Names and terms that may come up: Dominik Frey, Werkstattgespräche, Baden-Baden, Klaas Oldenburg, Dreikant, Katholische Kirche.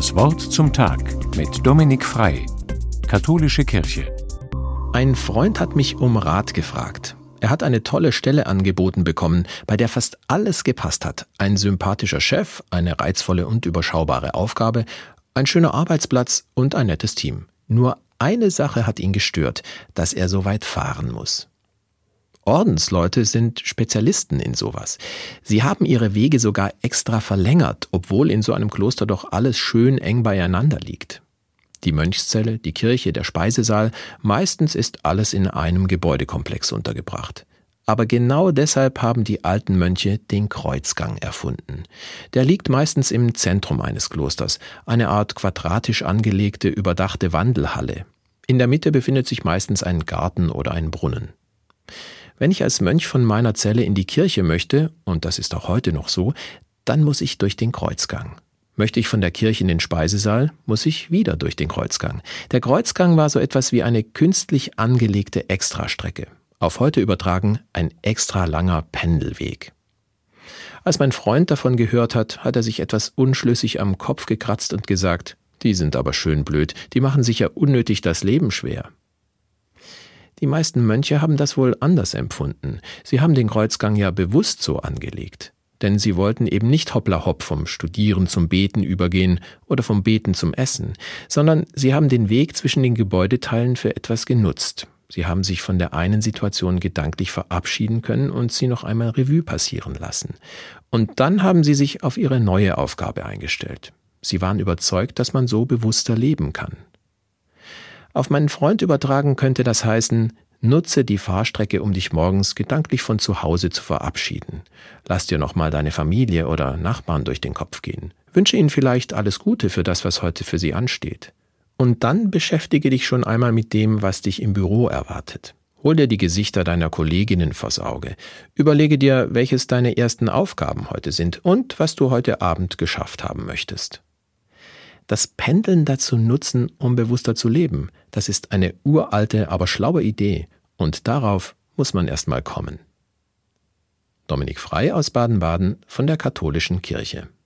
Das Wort zum Tag mit Dominik Frey, Katholische Kirche. Ein Freund hat mich um Rat gefragt. Er hat eine tolle Stelle angeboten bekommen, bei der fast alles gepasst hat. Ein sympathischer Chef, eine reizvolle und überschaubare Aufgabe, ein schöner Arbeitsplatz und ein nettes Team. Nur eine Sache hat ihn gestört, dass er so weit fahren muss. Ordensleute sind Spezialisten in sowas. Sie haben ihre Wege sogar extra verlängert, obwohl in so einem Kloster doch alles schön eng beieinander liegt. Die Mönchszelle, die Kirche, der Speisesaal, meistens ist alles in einem Gebäudekomplex untergebracht. Aber genau deshalb haben die alten Mönche den Kreuzgang erfunden. Der liegt meistens im Zentrum eines Klosters, eine Art quadratisch angelegte, überdachte Wandelhalle. In der Mitte befindet sich meistens ein Garten oder ein Brunnen. Wenn ich als Mönch von meiner Zelle in die Kirche möchte, und das ist auch heute noch so, dann muss ich durch den Kreuzgang. Möchte ich von der Kirche in den Speisesaal, muss ich wieder durch den Kreuzgang. Der Kreuzgang war so etwas wie eine künstlich angelegte Extrastrecke. Auf heute übertragen ein extra langer Pendelweg. Als mein Freund davon gehört hat, hat er sich etwas unschlüssig am Kopf gekratzt und gesagt: Die sind aber schön blöd, die machen sich ja unnötig das Leben schwer. Die meisten Mönche haben das wohl anders empfunden. Sie haben den Kreuzgang ja bewusst so angelegt. Denn sie wollten eben nicht hoppla hopp vom Studieren zum Beten übergehen oder vom Beten zum Essen, sondern sie haben den Weg zwischen den Gebäudeteilen für etwas genutzt. Sie haben sich von der einen Situation gedanklich verabschieden können und sie noch einmal Revue passieren lassen. Und dann haben sie sich auf ihre neue Aufgabe eingestellt. Sie waren überzeugt, dass man so bewusster leben kann. Auf meinen Freund übertragen könnte das heißen: Nutze die Fahrstrecke, um dich morgens gedanklich von zu Hause zu verabschieden. Lass dir nochmal deine Familie oder Nachbarn durch den Kopf gehen. Wünsche ihnen vielleicht alles Gute für das, was heute für sie ansteht. Und dann beschäftige dich schon einmal mit dem, was dich im Büro erwartet. Hol dir die Gesichter deiner Kolleginnen vors Auge. Überlege dir, welches deine ersten Aufgaben heute sind und was du heute Abend geschafft haben möchtest. Das Pendeln dazu nutzen, um bewusster zu leben, das ist eine uralte, aber schlaue Idee. Und darauf muss man erst mal kommen. Dominik Frey aus Baden-Baden von der Katholischen Kirche.